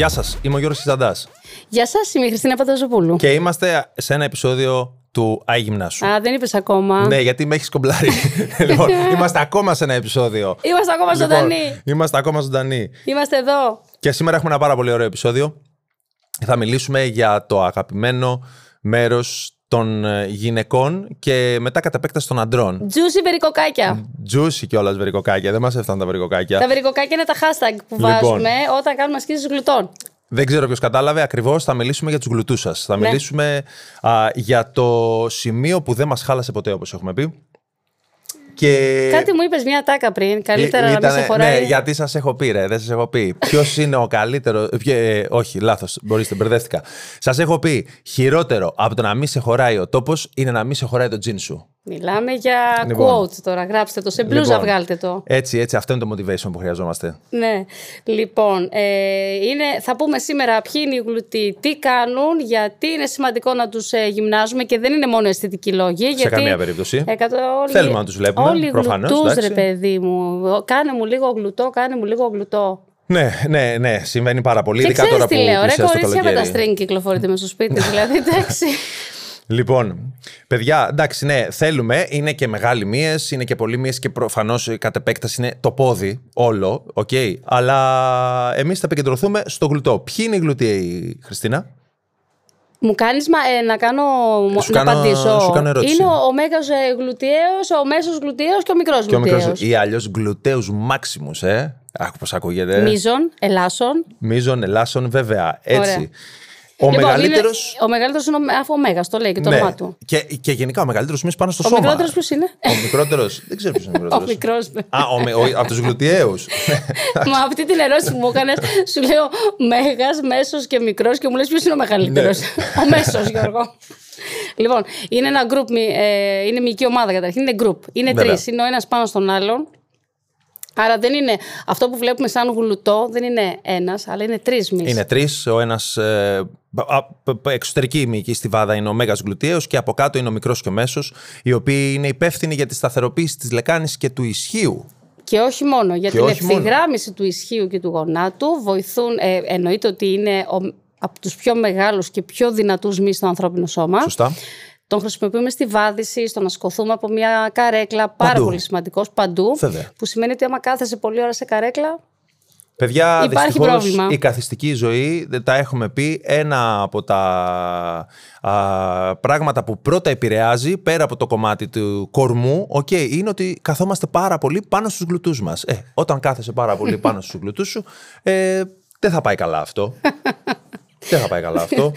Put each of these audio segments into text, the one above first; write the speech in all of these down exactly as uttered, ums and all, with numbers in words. Γεια σας, είμαι ο Γιώργος Ιστάντας. Γεια σας, είμαι η Χριστίνα Παντazοπούλου. Και είμαστε σε ένα επεισόδιο του Άι Γυμνάσιο. Α, δεν είπες ακόμα. Ναι, γιατί με έχεις κομπλάρει. Λοιπόν, είμαστε ακόμα σε ένα επεισόδιο. Είμαστε ακόμα λοιπόν, ζωντανοί. Είμαστε ακόμα ζωντανοί. Είμαστε εδώ. Και σήμερα έχουμε ένα πάρα πολύ ωραίο επεισόδιο. Θα μιλήσουμε για το αγαπημένο μέρος των γυναικών και μετά κατ' επέκταση των αντρών. Juicy βερικοκάκια. Juicy κιόλας βερικοκάκια. Δεν μας έφταναν τα βερικοκάκια. Τα βερικοκάκια είναι τα hashtag που λοιπόν. βάζουμε όταν κάνουμε ασκήσεις γλουτών. Δεν ξέρω ποιος κατάλαβε, ακριβώς θα μιλήσουμε για τους γλουτούς σας. Θα ναι. μιλήσουμε α, για το σημείο που δεν μας χάλασε ποτέ, όπως έχουμε πει. Και... Κάτι μου είπες μια τάκα πριν. Καλύτερα Ή, ήτανε, να μην σε χωράει. Ναι, γιατί σας έχω πει, ρε. Δεν σας έχω πει. Ποιος είναι ο καλύτερος. Ε, όχι, λάθος. Μπορείστε, μπερδεύτηκα. Σας έχω πει, χειρότερο από το να μην σε χωράει ο τόπος είναι να μην σε χωράει το τζιν σου. Μιλάμε για λοιπόν. quote τώρα. Γράψτε το. Σε μπλούζα λοιπόν, βγάλτε το. Έτσι, έτσι. Αυτό είναι το motivation που χρειαζόμαστε. Ναι. Λοιπόν, ε, είναι, θα πούμε σήμερα ποιοι είναι οι γλουτοί, τι κάνουν, γιατί είναι σημαντικό να τους ε, γυμνάζουμε και δεν είναι μόνο αισθητικοί λόγοι. Σε γιατί, καμία περίπτωση. Εκατο, όλοι, Θέλουμε να τους βλέπουμε. Όλοι γλουτούς, ρε παιδί μου. Κάνε μου λίγο γλουτό, κάνε μου λίγο γλουτό. Ναι, ναι, ναι. Συμβαίνει πάρα πολύ. Και ειδικά τώρα τι που λέω. Ρε κορίτσια με τα string κυκλοφορείτε με στο σπίτι. Δηλαδή, εντάξει. Λοιπόν, παιδιά, εντάξει, ναι, θέλουμε, είναι και μεγάλοι μύες, είναι και πολλοί μύες και προφανώς κατ' επέκταση είναι το πόδι όλο, οκ, okay, αλλά εμείς θα επικεντρωθούμε στο γλουτό. Ποιοι είναι οι γλουτοί, Χριστίνα? Μου κάνεις ε, να κάνω, σου να κάνω, απαντήσω. Σου κάνω ερώτηση. Είναι ο μέγας γλουτιαίος, ο μέσος γλουτιαίος και ο μικρός γλουτιαίος. Ή αλλιώς γλουτέους μάξιμους, ε, πώς ακούγεται. Μίζων, ελάσσον. Μίζων, ελάσσον, βέβαια, έτσι. Ωραία. Ο, λοιπόν, μεγαλύτερος... Είναι, ο μεγαλύτερος είναι ο, αφού ο μέγας, το λέει και το ναι. όνομα του. Και, και γενικά ο μεγαλύτερος μυς πάνω στο ο σώμα. Ο μικρότερος ποιος είναι? Ο μικρότερος. Δεν ξέρω ποιος είναι ο μικρότερος. Ο μικρός. Α, ο, ο, από τους γλουτιαίους. Μα αυτή την ερώτηση που μου έκανες, σου λέω μέγας, μέσος και μικρός και μου λες ποιος είναι ο μεγαλύτερος. Ο μέσος, Γιώργο. Λοιπόν, είναι ένα group, ε, είναι μυϊκή ομάδα καταρχήν. Είναι group. Είναι τρεις. Είναι ο ένας πάνω στον άλλον. Άρα δεν είναι, αυτό που βλέπουμε σαν γλουτό δεν είναι ένας, αλλά είναι τρεις μυς. Είναι τρεις, ο ένας ε, εξωτερική μυϊκή στιβάδα είναι ο μέγας γλουτιαίος και από κάτω είναι ο μικρός και ο μέσος, οι οποίοι είναι υπεύθυνοι για τη σταθεροποίηση της λεκάνης και του ισχύου. Και όχι μόνο, για και την ευθυγράμμιση μόνο. του ισχύου και του γονάτου βοηθούν, ε, εννοείται ότι είναι ο, από τους πιο μεγάλους και πιο δυνατούς μυς στο ανθρώπινο σώμα. Σωστά. Τον χρησιμοποιούμε στη βάδιση, στο να σκοθούμε από μια καρέκλα, πάρα παντού. πολύ σημαντικός, παντού. Φεβαία. Που σημαίνει ότι άμα κάθεσαι πολλή ώρα σε καρέκλα, παιδιά, υπάρχει πρόβλημα. Η καθιστική ζωή, τα έχουμε πει, ένα από τα α, πράγματα που πρώτα επηρεάζει, πέρα από το κομμάτι του κορμού, okay, είναι ότι καθόμαστε πάρα πολύ πάνω στους γλουτούς μας. Ε, όταν κάθεσαι πάρα πολύ πάνω στους γλουτούς σου, ε, δεν θα πάει καλά αυτό. Δεν θα πάει καλά αυτό.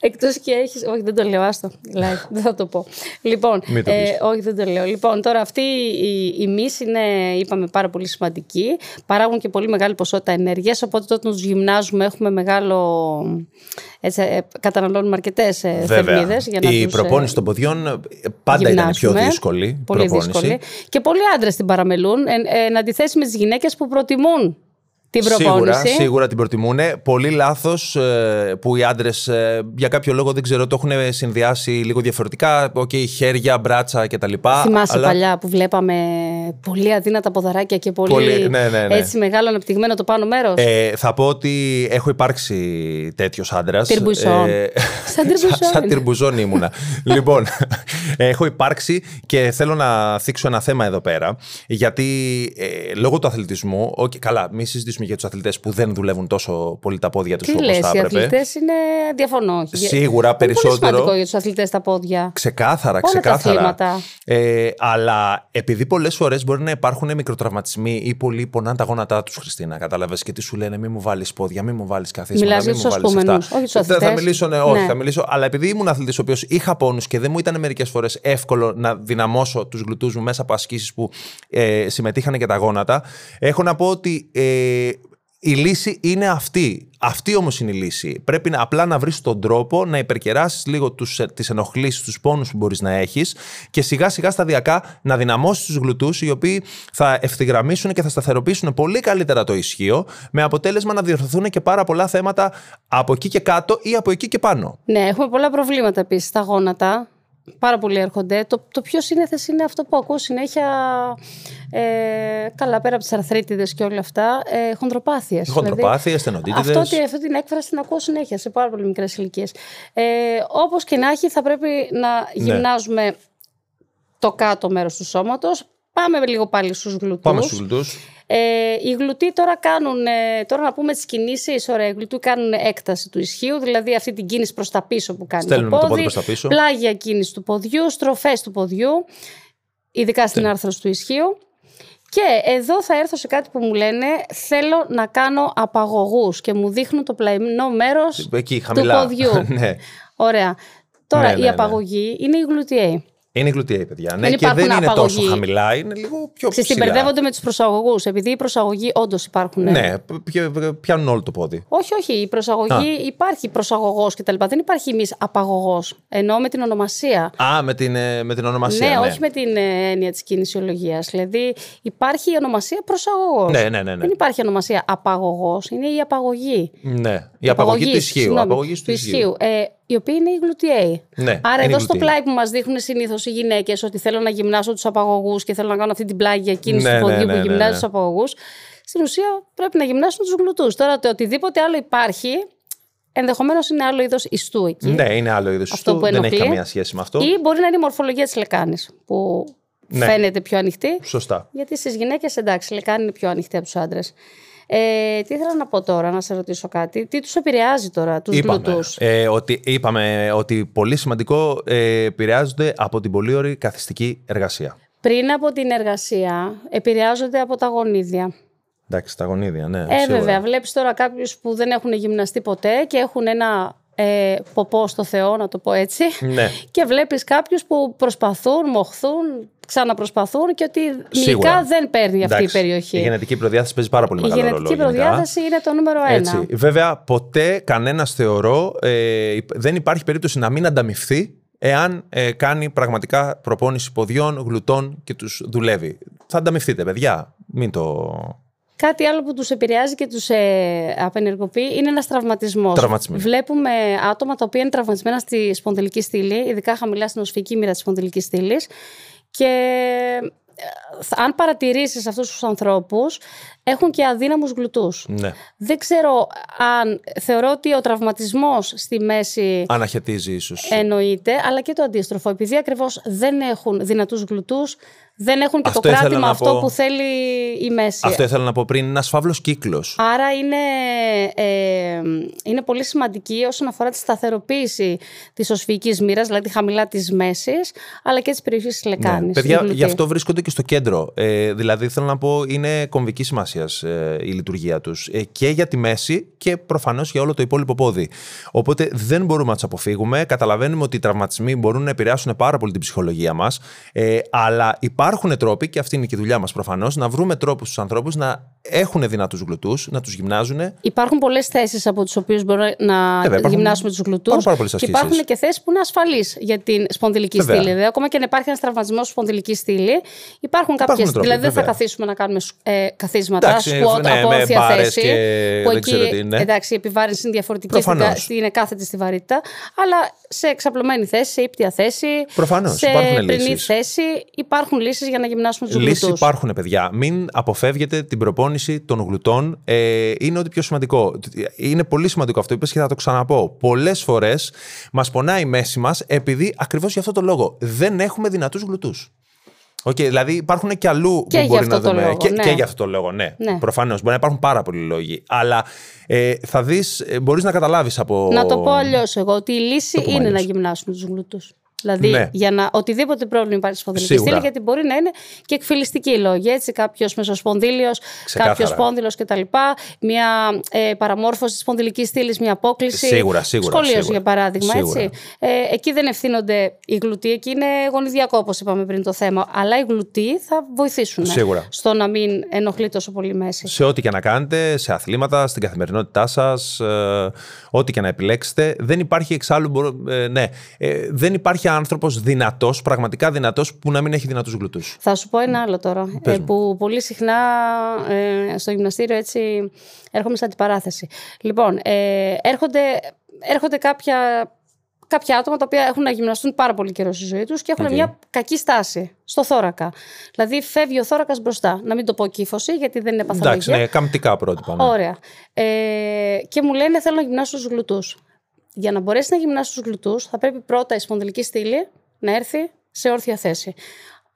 Εκτός και έχεις. Όχι, δεν το λέω. Άστο. Like, δεν θα το πω. Λοιπόν, το ε, όχι, δεν το λέω. Λοιπόν, τώρα αυτή η, η μυς είναι, είπαμε, πάρα πολύ σημαντική. Παράγουν και πολύ μεγάλη ποσότητα ενέργειας. Οπότε τότε τους γυμνάζουμε, έχουμε μεγάλο. Έτσι, καταναλώνουμε αρκετές θερμίδες. Η προπόνηση ε, των ποδιών πάντα ήταν πιο δύσκολη. Πολύ δύσκολη. Και πολλοί άντρες την παραμελούν. Εν, εν αντιθέσει με τις γυναίκες που προτιμούν. Την σίγουρα, σίγουρα την προτιμούν. Πολύ λάθος ε, που οι άντρες ε, για κάποιο λόγο δεν ξέρω, το έχουν συνδυάσει λίγο διαφορετικά. Οκ, okay, χέρια, μπράτσα κτλ. Θυμάσαι αλλά... παλιά που βλέπαμε πολύ αδύνατα ποδαράκια και πολύ, πολύ ναι, ναι, ναι. έτσι μεγάλο ανεπτυγμένο το πάνω μέρος. Ε, θα πω ότι έχω υπάρξει τέτοιος άντρας. Τυρμπουζόν. Ε, σαν τυρμπουζόν. Σαν τυρμπουζόν ήμουνα. Λοιπόν, ε, έχω υπάρξει και θέλω να θίξω ένα θέμα εδώ πέρα. Γιατί ε, λόγω του αθλητισμού, okay, καλά, μη συζητήσουμε για τους αθλητές που δεν δουλεύουν τόσο πολύ τα πόδια τους όπως θα έπρεπε. Οι αθλητές είναι διαφωνώ. Σίγουρα είναι περισσότερο. Είναι σημαντικό για τους αθλητές τα πόδια. Ξεκάθαρα, όλα ξεκάθαρα. Τα ε, αλλά επειδή πολλές φορές μπορεί να υπάρχουν μικροτραυματισμοί ή πολλοί πονάνε τα γόνατά τους, Χριστίνα, κατάλαβες και τι σου λένε, μην μου βάλεις πόδια, μην μου βάλεις καθίσματα. Μιλάς για τους ασκούμενους, όχι τους αθλητές. Θα μιλήσω, ναι, όχι, ναι. θα μιλήσω. Αλλά επειδή ήμουν αθλητής ο οποίος είχα πόνους και δεν μου ήταν μερικές φορές εύκολο να δυναμώσω τους γλουτούς μου μέσα από ασκήσεις που ε, συμμετείχαν και τα γόνατα, έχω να πω ότι. Ε, Η λύση είναι αυτή. Αυτή όμως είναι η λύση. Πρέπει να, απλά να βρεις τον τρόπο να υπερκεράσεις λίγο τους, τις ενοχλήσεις, τους πόνους που μπορείς να έχεις και σιγά σιγά σταδιακά να δυναμώσεις τους γλουτούς οι οποίοι θα ευθυγραμμίσουν και θα σταθεροποιήσουν πολύ καλύτερα το ισχύο με αποτέλεσμα να διορθωθούν και πάρα πολλά θέματα από εκεί και κάτω ή από εκεί και πάνω. Ναι, έχουμε πολλά προβλήματα επίσης στα γόνατα. Πάρα πολλοί έρχονται. Το, το πιο σύνηθες είναι αυτό που ακούω συνέχεια. Ε, καλά, πέρα από τις αρθρίτιδες και όλα αυτά, ε, χονδροπάθειες. Χονδροπάθειες, στενοντίτιδες. Αυτή, αυτή την έκφραση την ακούω συνέχεια σε πάρα πολύ μικρές ηλικίες. Ε, όπως και να έχει, θα πρέπει να γυμνάζουμε ναι. το κάτω μέρος του σώματος. Πάμε λίγο πάλι στους γλουτούς. Πάμε στους γλουτούς. Ε, οι γλουτοί τώρα κάνουν, τώρα να πούμε τις κινήσεις, ωραία, οι γλουτοί κάνουν έκταση του ισχύου, δηλαδή αυτή την κίνηση προς τα πίσω που κάνει το πόδι, το πόδι προς τα πίσω. Πλάγια κίνηση του ποδιού, στροφές του ποδιού, ειδικά στην άρθρωση του ισχύου. Και εδώ θα έρθω σε κάτι που μου λένε, θέλω να κάνω απαγωγούς και μου δείχνουν το πλαϊνό μέρος εκεί, του ποδιού. ναι. Ωραία. Τώρα ναι, ναι, η απαγωγή ναι. είναι η γλουτιαίοι. Είναι γλουτιαίοι, παιδιά. Ναι, δεν και δεν απαγωγή. Είναι τόσο χαμηλά, είναι λίγο πιο ψηλά. Συμπερδεύονται με τους προσαγωγούς, επειδή οι προσαγωγοί όντως υπάρχουν. Ναι, πιάνουν όλο το πόδι. Όχι, όχι. Η προσαγωγή Α. υπάρχει προσαγωγός κτλ. Δεν υπάρχει εμείς απαγωγός. Εννοώ με την ονομασία. Α, με την, με την ονομασία. Ναι, ναι, όχι με την έννοια της κινησιολογίας. Δηλαδή υπάρχει η ονομασία προσαγωγός. Ναι, ναι, ναι, ναι. Δεν υπάρχει ονομασία απαγωγός. Είναι η απαγωγή. Ναι, η απαγωγή του ισχύου. Οι οποίοι είναι οι γλουτιαίοι. Ναι, άρα εδώ στο πλάι που μας δείχνουν συνήθως οι γυναίκες ότι θέλω να γυμνάσω τους απαγωγούς και θέλω να κάνω αυτή την πλάγια κίνηση ναι, του ποδιού ναι, ναι, που ναι, γυμνάζει ναι, ναι. τους απαγωγούς, στην ουσία πρέπει να γυμνάσουν τους γλουτούς. Τώρα το οτιδήποτε άλλο υπάρχει, ενδεχομένως είναι άλλο είδος ιστού εκεί. Ναι, είναι άλλο είδος ιστού. Δεν ενοχλεί, έχει καμία σχέση με αυτό. Ή μπορεί να είναι η μορφολογία της λεκάνης που ναι. φαίνεται πιο ανοιχτή. Σωστά. Γιατί στις γυναίκες, εντάξει, η λεκάνη είναι πιο ανοιχτή από τους άντρες. Ε, τι ήθελα να πω τώρα, να σε ρωτήσω κάτι. Τι τους επηρεάζει τώρα τους γλουτούς? Ε, ότι, είπαμε ότι πολύ σημαντικό ε, επηρεάζονται από την πολύωρη καθιστική εργασία. Πριν από την εργασία επηρεάζονται από τα γονίδια. Εντάξει, τα γονίδια, ναι. Ε, σίγουρα. Βέβαια, βλέπεις τώρα κάποιους που δεν έχουν γυμναστεί ποτέ και έχουν ένα... Ε, ποπό στο Θεό, να το πω έτσι. Ναι. Και βλέπεις κάποιους που προσπαθούν, μοχθούν, ξαναπροσπαθούν και ότι γενικά δεν παίρνει αυτή εντάξει, η περιοχή. Η γενετική προδιάθεση παίζει πάρα πολύ μεγάλο ρόλο. Η γενετική ρολό, προδιάθεση γενικά. Είναι το νούμερο ένα. Έτσι. Βέβαια, ποτέ κανένας θεωρώ ε, δεν υπάρχει περίπτωση να μην ανταμυφθεί εάν ε, κάνει πραγματικά προπόνηση ποδιών, γλουτών και τους δουλεύει. Θα ανταμυφθείτε, παιδιά. Μην το. Κάτι άλλο που τους επηρεάζει και τους ε, απενεργοποιεί είναι ένας τραυματισμός. Βλέπουμε άτομα τα οποία είναι τραυματισμένα στη σπονδυλική στήλη, ειδικά χαμηλά στην οσφυϊκή μοίρα της σπονδυλικής στήλης. Και ε, αν παρατηρήσεις αυτούς τους ανθρώπους, έχουν και αδύναμους γλουτούς. Ναι. Δεν ξέρω αν θεωρώ ότι ο τραυματισμός στη μέση αναχαιτίζει ίσως. Εννοείται, αλλά και το αντίστροφο. Επειδή ακριβώς δεν έχουν δυνατούς γλουτούς, δεν έχουν και αυτό το κράτημα αυτό πω... που θέλει η μέση. Αυτό ήθελα να πω πριν, είναι ένας φαύλος κύκλος. Άρα είναι, ε, είναι πολύ σημαντική όσον αφορά τη σταθεροποίηση της οσφυϊκής μοίρας, δηλαδή χαμηλά της μέσης, αλλά και της περιοχής της λεκάνης. Ναι. Παιδιά, γι' αυτό βρίσκονται και στο κέντρο. Ε, δηλαδή, θέλω να πω, είναι κομβική σημασία ε, η λειτουργία τους ε, και για τη μέση και προφανώς για όλο το υπόλοιπο πόδι. Οπότε δεν μπορούμε να τους αποφύγουμε. Καταλαβαίνουμε ότι οι τραυματισμοί μπορούν να επηρεάσουν πάρα πολύ την ψυχολογία μας, ε, αλλά υπάρχουν τρόποι, και αυτή είναι και η δουλειά μας προφανώς, να βρούμε τρόπους στους ανθρώπους να έχουν δυνατούς γλουτούς, να τους γυμνάζουν. Υπάρχουν πολλές θέσεις από τις οποίες μπορούμε να Βέβαια, υπάρχουν, γυμνάσουμε τους γλουτούς. Και υπάρχουν και θέσεις που είναι ασφαλείς για την σπονδυλική Βέβαια. στήλη. Δηλαδή, ακόμα και αν υπάρχει ένας τραυματισμός σπονδυλική στήλη, υπάρχουν κάποιες. Τρόποι, δηλαδή, δεν θα καθίσουμε να κάνουμε ε, καθίσματα, σκουότ, ναι, απόθεια θέση. Που εκεί είναι. Εντάξει, η επιβάρυνση είναι διαφορετική, είναι κάθετη στη βαρύτητα. Αλλά σε εξαπλωμένη θέση, σε ύπτια θέση, σε πρινή θέση υπάρχουν λύσεις για να γυμνάσουμε τους γλουτούς. Λύσεις υπάρχουν, παιδιά. Μην αποφεύγετε την προπόνηση των γλουτών. Ε, είναι ό,τι πιο σημαντικό. Είναι πολύ σημαντικό αυτό που είπες και θα το ξαναπώ. Πολλές φορές μας πονάει η μέση μας επειδή ακριβώς για αυτό το λόγο δεν έχουμε δυνατούς γλουτούς. Okay, δηλαδή υπάρχουν και αλλού και που μπορεί να δούμε. Λόγο, και, ναι. και για αυτό το λόγο, ναι. ναι. Προφανώς. Μπορεί να υπάρχουν πάρα πολλοί λόγοι. Αλλά ε, θα δεις, μπορείς να καταλάβεις από. Να το πω αλλιώς εγώ, ότι η λύση είναι αλλιώς. να γυμνάσουμε τους γλουτούς. Δηλαδή, ναι. για να, οτιδήποτε πρόβλημα υπάρχει στη σπονδυλική στήλη, γιατί μπορεί να είναι και εκφυλιστικοί λόγοι. Έτσι, κάποιος μεσοσπονδύλιος, κάποιος σπόνδυλος κτλ. Μια ε, παραμόρφωση της σπονδυλικής στήλης, μια απόκλιση. Σίγουρα, σίγουρα. Σχολίωση, για παράδειγμα. Σίγουρα. Έτσι. Ε, εκεί δεν ευθύνονται οι γλουτοί, εκεί είναι γονιδιακό, όπως είπαμε πριν το θέμα. Αλλά οι γλουτοί θα βοηθήσουν σίγουρα. στο να μην ενοχλεί τόσο πολύ μέση. Σε ό,τι και να κάνετε, σε αθλήματα, στην καθημερινότητά σας, ε, ό,τι και να επιλέξετε. Δεν υπάρχει εξάλλου. Μπορώ, ε, ναι, ε, δεν υπάρχει άνθρωπος δυνατός, πραγματικά δυνατός, που να μην έχει δυνατούς γλουτούς. Θα σου πω ένα άλλο τώρα. Ε, που πολύ συχνά ε, στο γυμναστήριο έτσι έρχομαι σε αντιπαράθεση. Λοιπόν, ε, έρχονται, έρχονται κάποια. κάποια άτομα τα οποία έχουν να γυμναστούν πάρα πολύ καιρό στη ζωή τους και έχουν okay. μια κακή στάση στο θώρακα. Δηλαδή φεύγει ο θώρακας μπροστά. Να μην το πω κύφωση, γιατί δεν είναι παθολογία. Εντάξει, ναι, καμπτικά πρότυπα. Ναι. Ωραία. Ε, και μου λένε θέλω να γυμνάσω τους γλουτούς. Για να μπορέσει να γυμνάσει τους γλουτούς, θα πρέπει πρώτα η σπονδυλική στήλη να έρθει σε όρθια θέση.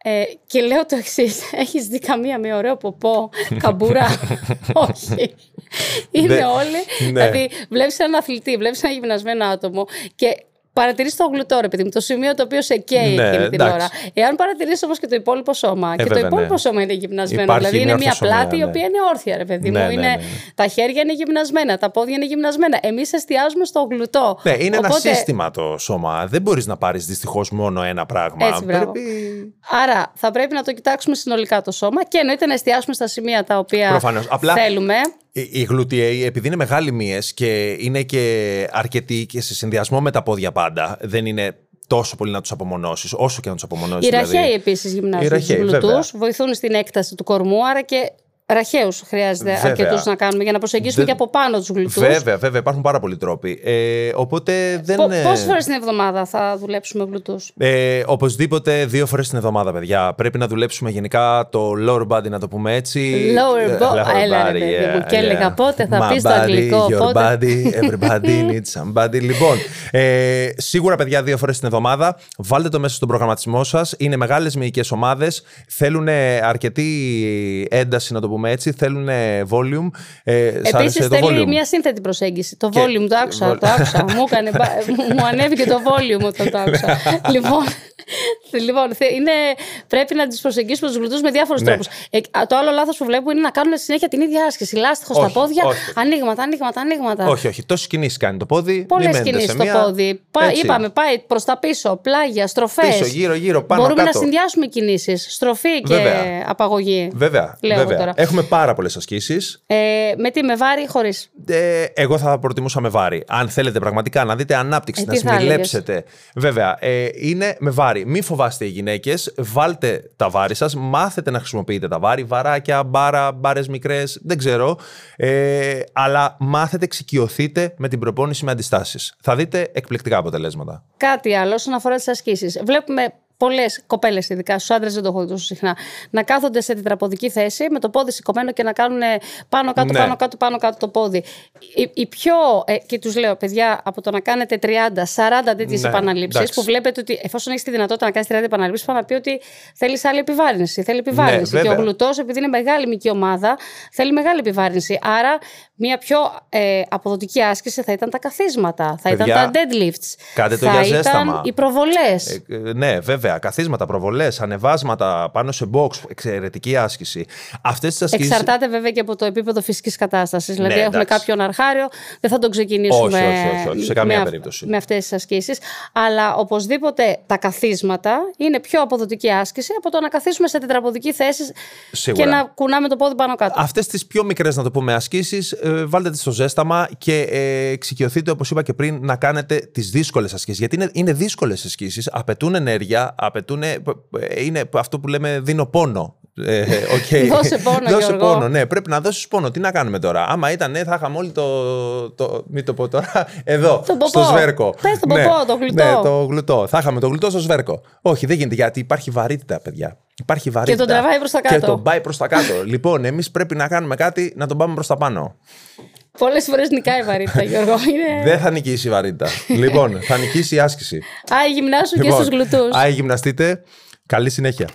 Ε, και λέω το εξής, έχεις δει καμία με ωραίο ποπό, καμπούρα? Όχι. Είναι όλοι. Δηλαδή, βλέπεις έναν αθλητή, βλέπεις ένα γυμνασμένο άτομο και παρατηρείς το γλουτό, ρε παιδί μου, το σημείο το οποίο σε καίει ναι, εκείνη την ώρα. Εάν παρατηρείς όμως και το υπόλοιπο σώμα, ε, και βέβαια, το υπόλοιπο ναι. σώμα είναι γυμνασμένο. Υπάρχει δηλαδή είναι μια πλάτη ναι. η οποία είναι όρθια, ρε παιδί μου. Ναι, ναι, ναι. Είναι... Τα χέρια είναι γυμνασμένα, τα πόδια είναι γυμνασμένα. Εμείς εστιάζουμε στο γλουτό. Ναι, είναι Οπότε... ένα σύστημα το σώμα. Δεν μπορείς να πάρεις δυστυχώς μόνο ένα πράγμα. Έτσι, πρέπει... Άρα θα πρέπει να το κοιτάξουμε συνολικά το σώμα και εννοείται να εστιάσουμε στα σημεία τα οποία Προφανώς. θέλουμε. Οι γλουτιαίοι, επειδή είναι μεγάλοι μύες και είναι και αρκετοί και σε συνδυασμό με τα πόδια πάντα, δεν είναι τόσο πολύ να τους απομονώσεις, όσο και να τους απομονώσεις. Οι δηλαδή. Ραχαίοι επίσης γυμνάζουν τους γλουτούς, βοηθούν στην έκταση του κορμού, άρα και ραχαίους χρειάζεται αρκετούς να κάνουμε για να προσεγγίσουμε Δε... και από πάνω τους γλουτούς. Βέβαια, βέβαια, υπάρχουν πάρα πολλοί τρόποι. Ε, οπότε δεν... Πο, πόσες φορές την εβδομάδα θα δουλέψουμε γλουτούς? Ε, οπωσδήποτε δύο φορές την εβδομάδα, παιδιά. Πρέπει να δουλέψουμε γενικά το lower body, να το πούμε έτσι. Lower, Bo- lower body. Έλα, ρε, παιδί μου. Yeah, και έλεγα yeah. πότε θα πει το αγγλικό. Your πότε... body, everybody needs somebody. Λοιπόν, ε, σίγουρα, παιδιά, δύο φορές την εβδομάδα. Βάλτε το μέσα στον προγραμματισμό σας. Είναι μεγάλες μυϊκές ομάδες. Θέλουν αρκετή ένταση, να το πούμε. Έτσι, θέλουν volume. Ε, Επίσης θέλει μια σύνθετη προσέγγιση. Το και... volume το άκουσα, το άκουσα. μου, έκανε, μου ανέβηκε το volume όταν το άκουσα. λοιπόν, λοιπόν είναι, πρέπει να τις προσεγγίσουμε τους γλουτούς με διάφορους ναι. τρόπους. Ε, το άλλο λάθος που βλέπω είναι να κάνουν συνέχεια την ίδια άσκηση. Λάστιχο στα πόδια, όχι. ανοίγματα, ανοίγματα, ανοίγματα. Όχι, όχι. Τόσες κινήσεις κάνει το πόδι. Πολλές κινήσεις το μία... πόδι. Έτσι. Είπαμε, πάει προς τα πίσω, πλάγια, στροφές. Πίσω, γύρω, γύρω, πάνω, Μπορούμε κάτω. να συνδυάσουμε κινήσεις, στροφή και Βέβαια. απαγωγή. Βέβαια. Έχουμε πάρα πολλές ασκήσεις. Ε, με τι, με βάρη ή χωρίς? Ε, εγώ θα προτιμούσα με βάρη. Αν θέλετε πραγματικά να δείτε ανάπτυξη, ε, να σμιλέψετε. Βέβαια, ε, είναι με βάρη. Μην φοβάστε οι γυναίκες. Βάλτε τα βάρη σας. Μάθετε να χρησιμοποιείτε τα βάρη. Βαράκια, μπάρα, μπάρες μικρές. Δεν ξέρω. Ε, αλλά μάθετε, εξοικειωθείτε με την προπόνηση με αντιστάσεις. Θα δείτε εκπληκτικά αποτελέσματα. Κάτι άλλο όσον αφορά τις ασκήσεις. Βλέπουμε. Πολλές κοπέλες, ειδικά στους άντρες, δεν το έχω δει τόσο συχνά, να κάθονται σε τετραποδική θέση με το πόδι σηκωμένο και να κάνουν πάνω-κάτω, ναι. πάνω-κάτω, πάνω-κάτω το πόδι. Η, η πιο, ε, και τους λέω, παιδιά, από το να κάνετε τριάντα σαράντα τέτοιες ναι, επαναλήψεις, εντάξει. που βλέπετε ότι εφόσον έχεις τη δυνατότητα να κάνεις τριάντα επαναλήψεις, θα πει ότι θέλεις άλλη επιβάρυνση. Θέλει επιβάρυνση. Ναι, και ο γλουτός, επειδή είναι μεγάλη μυϊκή ομάδα, θέλει μεγάλη επιβάρυνση. Άρα, μια πιο ε, αποδοτική άσκηση θα ήταν τα καθίσματα, θα παιδιά, ήταν τα deadlifts, κάντε το θα για ήταν οι προβολές. Ε, ναι, βέβαια. Καθίσματα, προβολές, ανεβάσματα πάνω σε box, εξαιρετική άσκηση. Αυτές τις ασκήσεις... Εξαρτάται βέβαια και από το επίπεδο φυσικής κατάστασης. Δηλαδή, ναι, έχουμε κάποιον αρχάριο, δεν θα τον ξεκινήσουμε. Όχι, όχι, όχι, σε καμία με, περίπτωση. Με αυτές τις ασκήσεις. Αλλά οπωσδήποτε τα καθίσματα είναι πιο αποδοτική άσκηση από το να καθίσουμε σε τετραποδική θέση Σίγουρα. και να κουνάμε το πόδι πάνω κάτω. Αυτές τις πιο μικρές, να το πούμε, ασκήσεις, ε, βάλτε τις στο ζέσταμα και ε, εξοικειωθείτε, όπως είπα και πριν, να κάνετε τις δύσκολες ασκήσεις. Γιατί είναι, είναι δύσκολες ασκήσεις, απαιτούν ενέργεια. Απαιτούν, είναι αυτό που λέμε δίνω πόνο. Ε, okay. Δώσε πόνο, Δώσε πόνο, ναι. Πρέπει να δώσεις πόνο. Τι να κάνουμε τώρα? Άμα ήταν, ναι, θα είχαμε όλοι το, το. Μην το πω τώρα. Εδώ, στο σβέρκο. Πες τον ναι, ποπό, το γλουτό. Ναι, το γλουτό. Θα είχαμε το γλουτό στο σβέρκο. Όχι, δεν γίνεται, γιατί υπάρχει βαρύτητα, παιδιά. Υπάρχει βαρύτητα. Και τον τραβάει προς τα κάτω. Και τον πάει προς τα κάτω. Λοιπόν, εμείς πρέπει να κάνουμε κάτι να τον πάμε προς τα πάνω. Πολλές φορές νικάει η βαρύτητα, Γιώργο. Είναι... Δεν θα νικήσει η βαρύτητα. Λοιπόν, θα νικήσει η άσκηση. Άι γυμνάσου λοιπόν, και στους γλουτούς. Άι γυμναστείτε. Καλή συνέχεια.